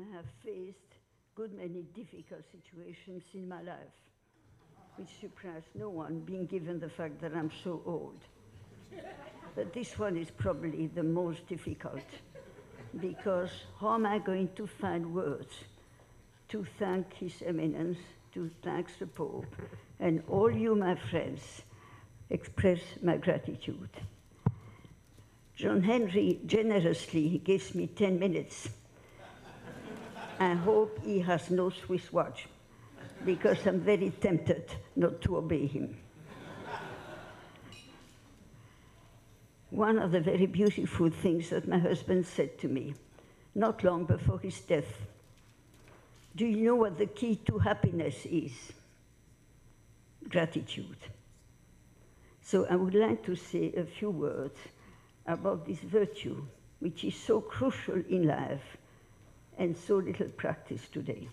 I have faced good many difficult situations in my life, which surprised no one, being given the fact that I'm so old. But this one is probably the most difficult, because how am I going to find words to thank His Eminence, to thank the Pope, and all you, my friends, express my gratitude. John Henry generously gives me 10 minutes. I hope he has no Swiss watch, because I'm very tempted not to obey him. One of the very beautiful things that my husband said to me, not long before his death, do you know what the key to happiness is? Gratitude. So I would like to say a few words about this virtue, which is so crucial in life and so little practiced today.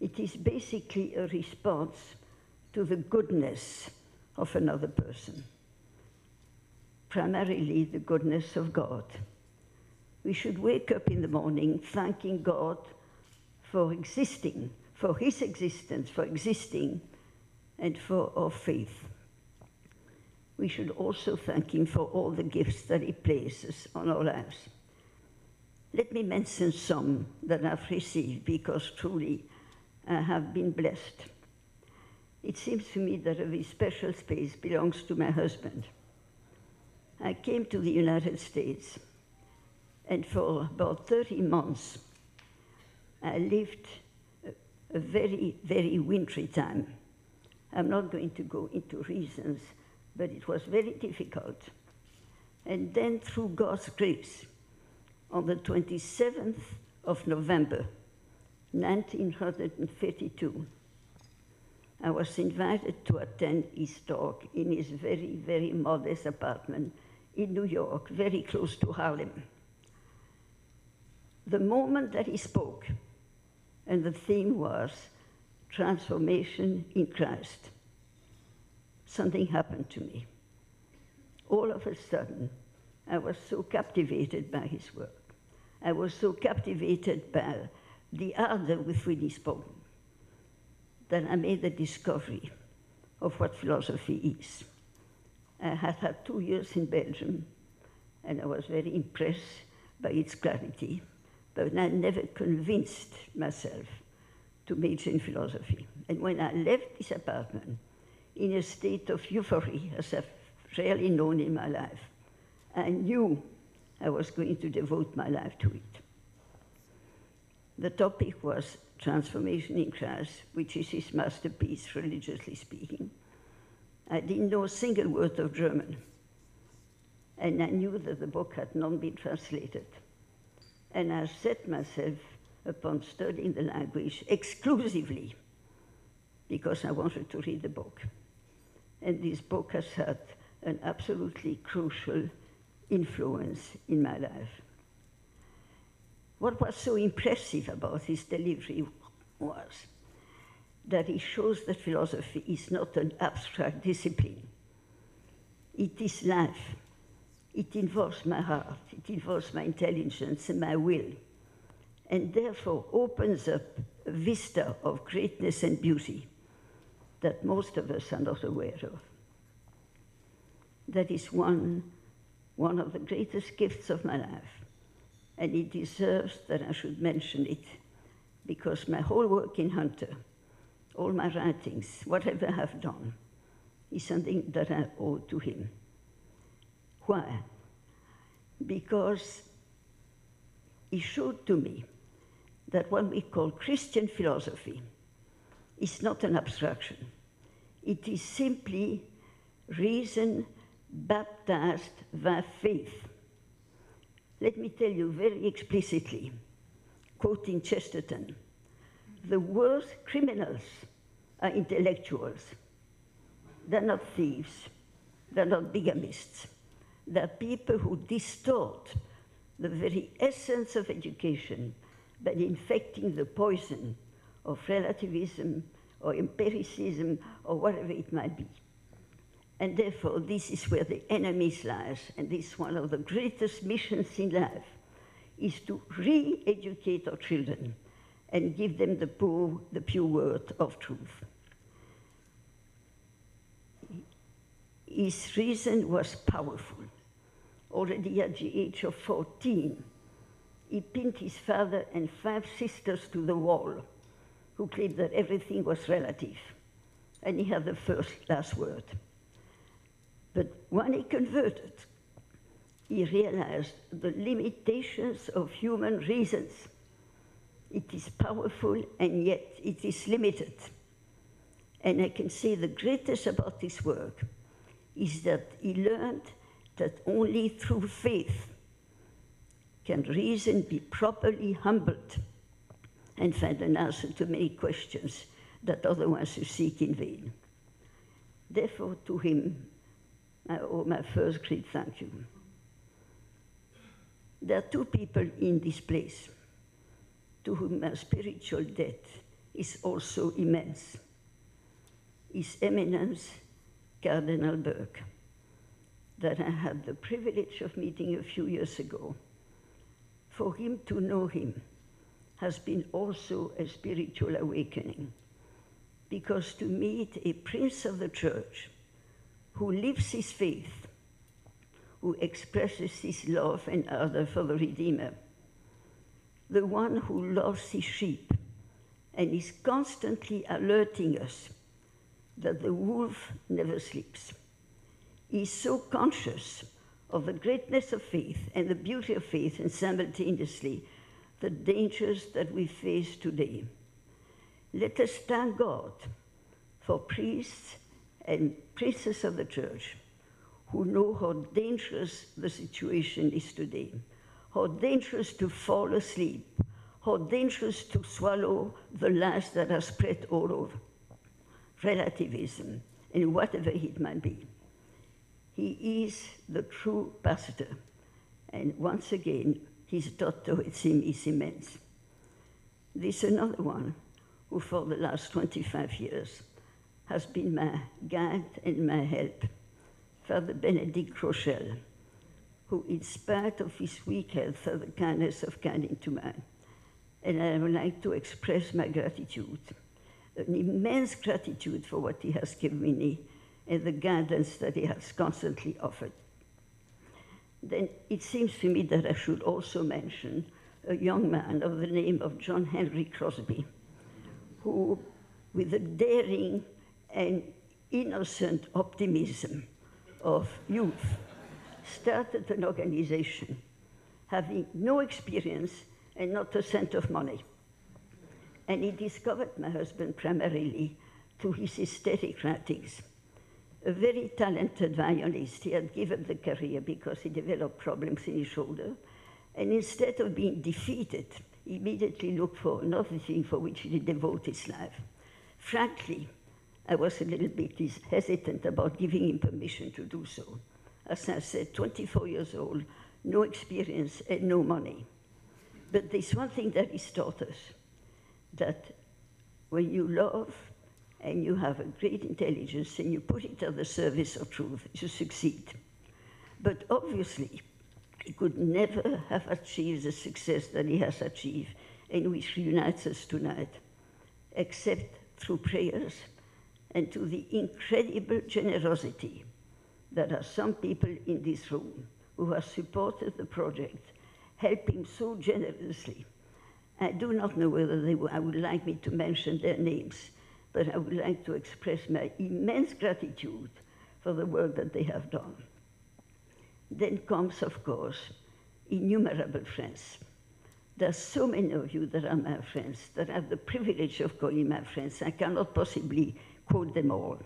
It is basically a response to the goodness of another person, primarily the goodness of God. We should wake up in the morning thanking God for existing, for His existence, for existing, and for our faith. We should also thank Him for all the gifts that He places on our lives. Let me mention some that I've received, because truly I have been blessed. It seems to me that a very special space belongs to my husband. I came to the United States, and for about 30 months, I lived a very, very wintry time. I'm not going to go into reasons, but it was very difficult. And then, through God's grace, on the 27th of November, 1932, I was invited to attend his talk in his very, very modest apartment in New York, very close to Harlem. The moment that he spoke, and the theme was transformation in Christ, something happened to me. All of a sudden, I was so captivated by his work. I was so captivated by the ardor with which he spoke, that I made the discovery of what philosophy is. I had had 2 years in Belgium, and I was very impressed by its clarity, but I never convinced myself to major in philosophy. And when I left this apartment, in a state of euphoria, as I've rarely known in my life, I knew I was going to devote my life to it. The topic was Transformation in Christ, which is his masterpiece, religiously speaking. I didn't know a single word of German, and I knew that the book had not been translated. And I set myself upon studying the language exclusively because I wanted to read the book. And this book has had an absolutely crucial influence in my life. What was so impressive about his delivery was that it shows that philosophy is not an abstract discipline. It is life. It involves my heart, it involves my intelligence and my will, and therefore opens up a vista of greatness and beauty that most of us are not aware of. That is one of the greatest gifts of my life. And it deserves that I should mention it, because my whole work in Hunter, all my writings, whatever I have done, is something that I owe to him. Why? Because he showed to me that what we call Christian philosophy is not an abstraction. It is simply reason baptized by faith. Let me tell you very explicitly, quoting Chesterton, the worst criminals are intellectuals. They're not thieves. They're not bigamists. They're people who distort the very essence of education by infecting the poison of relativism or empiricism or whatever it might be. And therefore, this is where the enemy lies, and this is one of the greatest missions in life, is to re-educate our children and give them the pure word of truth. His reason was powerful. Already at the age of 14, he pinned his father and 5 sisters to the wall, who claimed that everything was relative, and he had the last word. But when he converted, he realized the limitations of human reasons. It is powerful, and yet it is limited. And I can say the greatest about this work is that he learned that only through faith can reason be properly humbled and find an answer to many questions that otherwise you seek in vain. Therefore, to him, I owe my first great thank you. There are 2 people in this place to whom my spiritual debt is also immense. His Eminence, Cardinal Burke, that I had the privilege of meeting a few years ago. For him to know him has been also a spiritual awakening, because to meet a prince of the church who lives his faith, who expresses his love and ardor for the Redeemer, the one who loves his sheep and is constantly alerting us that the wolf never sleeps. He is so conscious of the greatness of faith and the beauty of faith, and simultaneously the dangers that we face today. Let us thank God for priests and priestesses of the church who know how dangerous the situation is today, how dangerous to fall asleep, how dangerous to swallow the lies that are spread all over, relativism, and whatever it might be. He is the true pastor, and once again, his doctorate is immense. This is another one who, for the last 25 years, has been my guide and my help, Father Benedict Rochelle, who, in spite of his weak health, had the kindness of coming to mind. And I would like to express my gratitude, an immense gratitude for what he has given me and the guidance that he has constantly offered. Then it seems to me that I should also mention a young man of the name of John Henry Crosby, who, with a daring and innocent optimism of youth, started an organization having no experience and not a cent of money. And he discovered my husband primarily through his aesthetic writings. A very talented violinist, he had given up the career because he developed problems in his shoulder. And instead of being defeated, he immediately looked for another thing for which he devoted his life. Frankly, I was a little bit hesitant about giving him permission to do so. As I said, 24 years old, no experience and no money. But there's one thing that he taught us, that when you love, and you have a great intelligence, and you put it at the service of truth, you succeed. But obviously, he could never have achieved the success that he has achieved, and which reunites us tonight, except through prayers and to the incredible generosity that are some people in this room who have supported the project, helping so generously. I do not know whether I would like me to mention their names, but I would like to express my immense gratitude for the work that they have done. Then comes, of course, innumerable friends. There are so many of you that are my friends, that I have the privilege of calling my friends. I cannot possibly quote them all.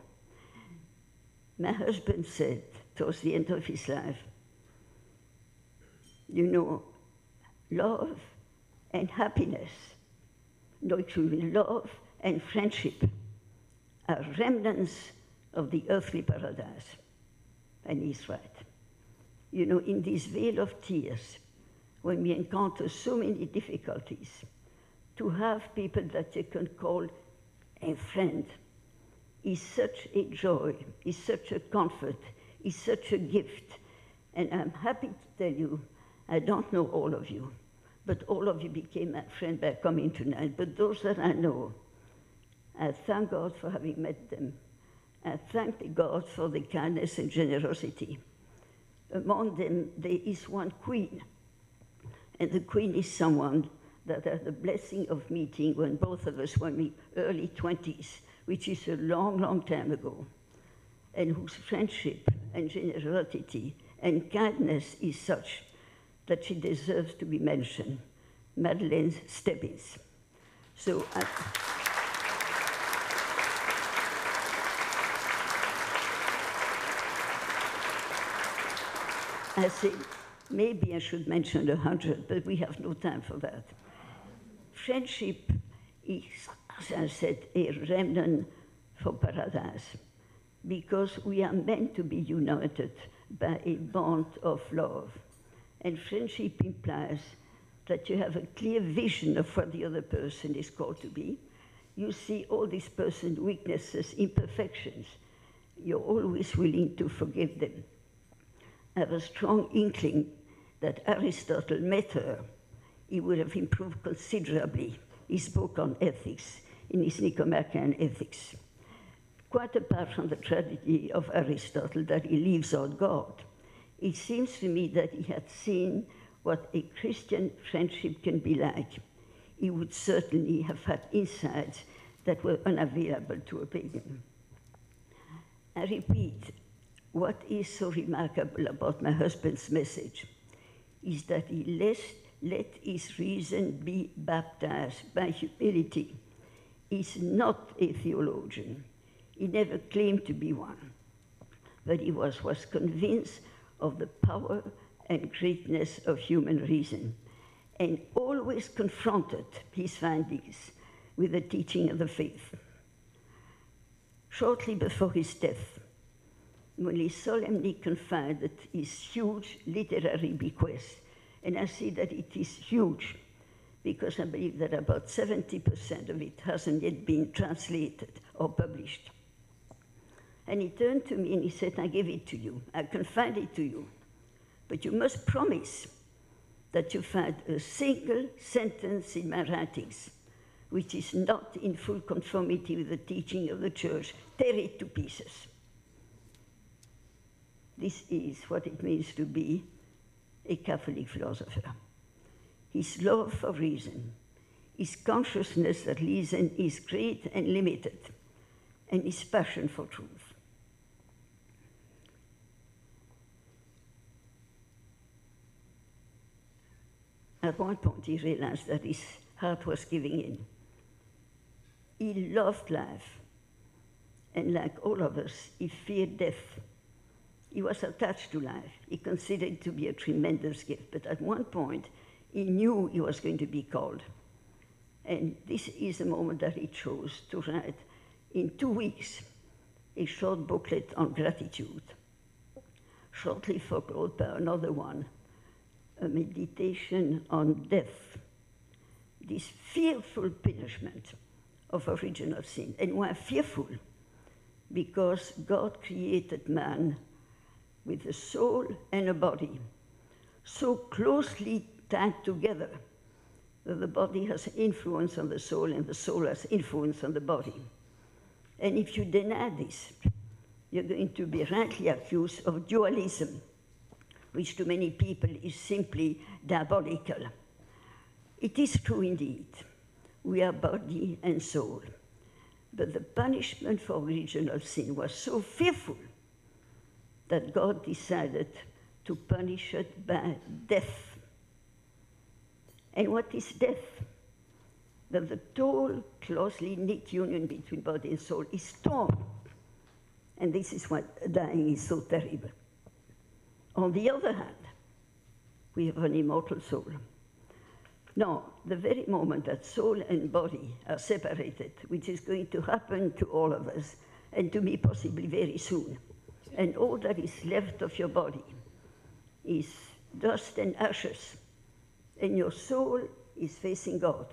My husband said, towards the end of his life, you know, love and happiness, no, excuse me, love and friendship, are remnants of the earthly paradise. And he's right. You know, in this veil of tears, when we encounter so many difficulties, to have people that you can call a friend is such a joy, is such a comfort, is such a gift. And I'm happy to tell you, I don't know all of you, But all of you became my friend by coming tonight. But those that I know, I thank God for having met them. I thank God for the kindness and generosity. Among them, there is one queen. And the queen is someone that I had the blessing of meeting when both of us were in the early 20s, which is a long, long time ago, and whose friendship and generosity and kindness is such that she deserves to be mentioned, Madeleine Stebbins. So I say, maybe I should mention 100, but we have no time for that. Friendship is, as I said, a remnant for paradise, because we are meant to be united by a bond of love. And friendship implies that you have a clear vision of what the other person is called to be. You see all this person's weaknesses, imperfections. You're always willing to forgive them. I have a strong inkling that Aristotle met her. He would have improved considerably his book on ethics, in his Nicomachean Ethics. Quite apart from the tragedy of Aristotle that he leaves out God, it seems to me that he had seen what a Christian friendship can be like. He would certainly have had insights that were unavailable to a pagan. I repeat, what is so remarkable about my husband's message is that he let his reason be baptized by humility. He's not a theologian. He never claimed to be one, but he was convinced of the power and greatness of human reason, and always confronted his findings with the teaching of the faith. Shortly before his death, when he solemnly confided his huge literary bequest, and I say that it is huge because I believe that about 70% of it hasn't yet been translated or published. And he turned to me and he said, I give it to you, I confide it to you, but you must promise that you find a single sentence in my writings which is not in full conformity with the teaching of the church. Tear it to pieces. This is what it means to be a Catholic philosopher. His love for reason, his consciousness that reason is great and limited, and his passion for truth. At one point, he realized that his heart was giving in. He loved life, and like all of us, he feared death. He was attached to life. He considered it to be a tremendous gift, but at one point, he knew he was going to be called. And this is the moment that he chose to write, in 2 weeks, a short booklet on gratitude, shortly followed by another one, a meditation on death, this fearful punishment of original sin. And why fearful? Because God created man with a soul and a body so closely tied together that the body has influence on the soul and the soul has influence on the body. And if you deny this, you're going to be rightly accused of dualism, which to many people is simply diabolical. It is true indeed. We are body and soul. But the punishment for original sin was so fearful that God decided to punish it by death. And what is death? That the tall, closely knit union between body and soul is torn. And this is why dying is so terrible. On the other hand, we have an immortal soul. Now, the very moment that soul and body are separated, which is going to happen to all of us, and to me possibly very soon, and all that is left of your body is dust and ashes, and your soul is facing God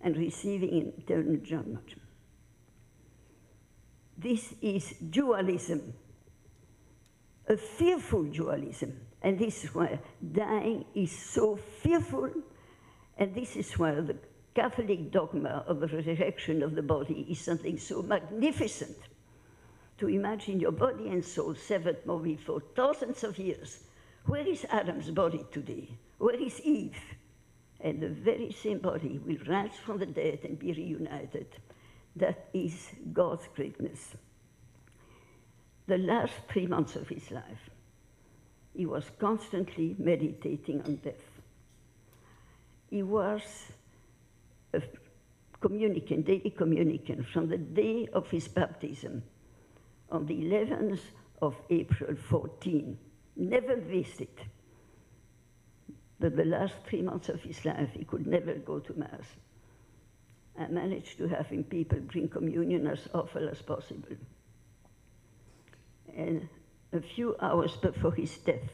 and receiving eternal judgment. This is dualism, a fearful dualism, And this is why dying is so fearful, and this is why the Catholic dogma of the resurrection of the body is something so magnificent. To imagine your body and soul severed maybe for thousands of years. Where is Adam's body today? Where is Eve? And the very same body will rise from the dead and be reunited. That is God's greatness. The last 3 months of his life, he was constantly meditating on death. He was a communicant, daily communicant, from the day of his baptism, on the 11th of April, 14. Never missed it. But the last 3 months of his life, he could never go to Mass. I managed to have him people bring communion as often as possible. And a few hours before his death,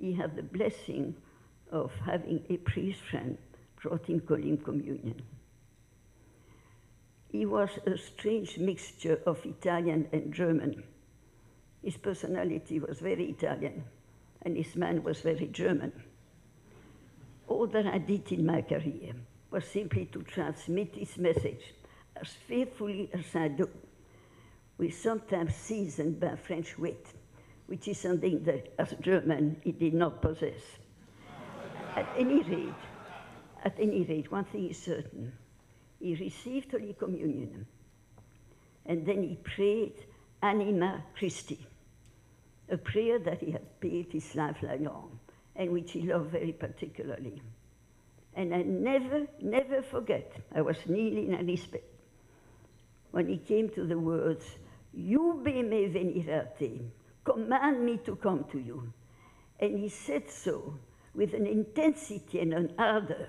he had the blessing of having a priest friend brought him communion. He was a strange mixture of Italian and German. His personality was very Italian, and his mind was very German. All that I did in my career was simply to transmit his message as faithfully as I do. We sometimes seasoned by French wit, which is something that, as German, he did not possess. At any rate, one thing is certain. He received Holy Communion, and then he prayed Anima Christi, a prayer that he had prayed his lifelong on, and which he loved very particularly. And I never, never forget, I was kneeling at his bed when he came to the words, "Iube me venerate," command me to come to you. And he said so with an intensity and an ardor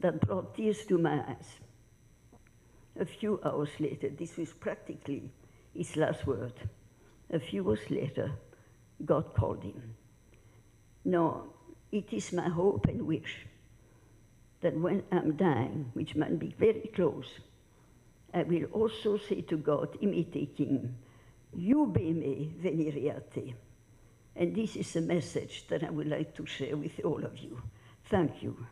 that brought tears to my eyes. A few hours later, this was practically his last word. A few hours later, God called him. Now, it is my hope and wish that when I'm dying, which might be very close, I will also say to God, imitating, "Iube me venerate." And this is a message that I would like to share with all of you. Thank you.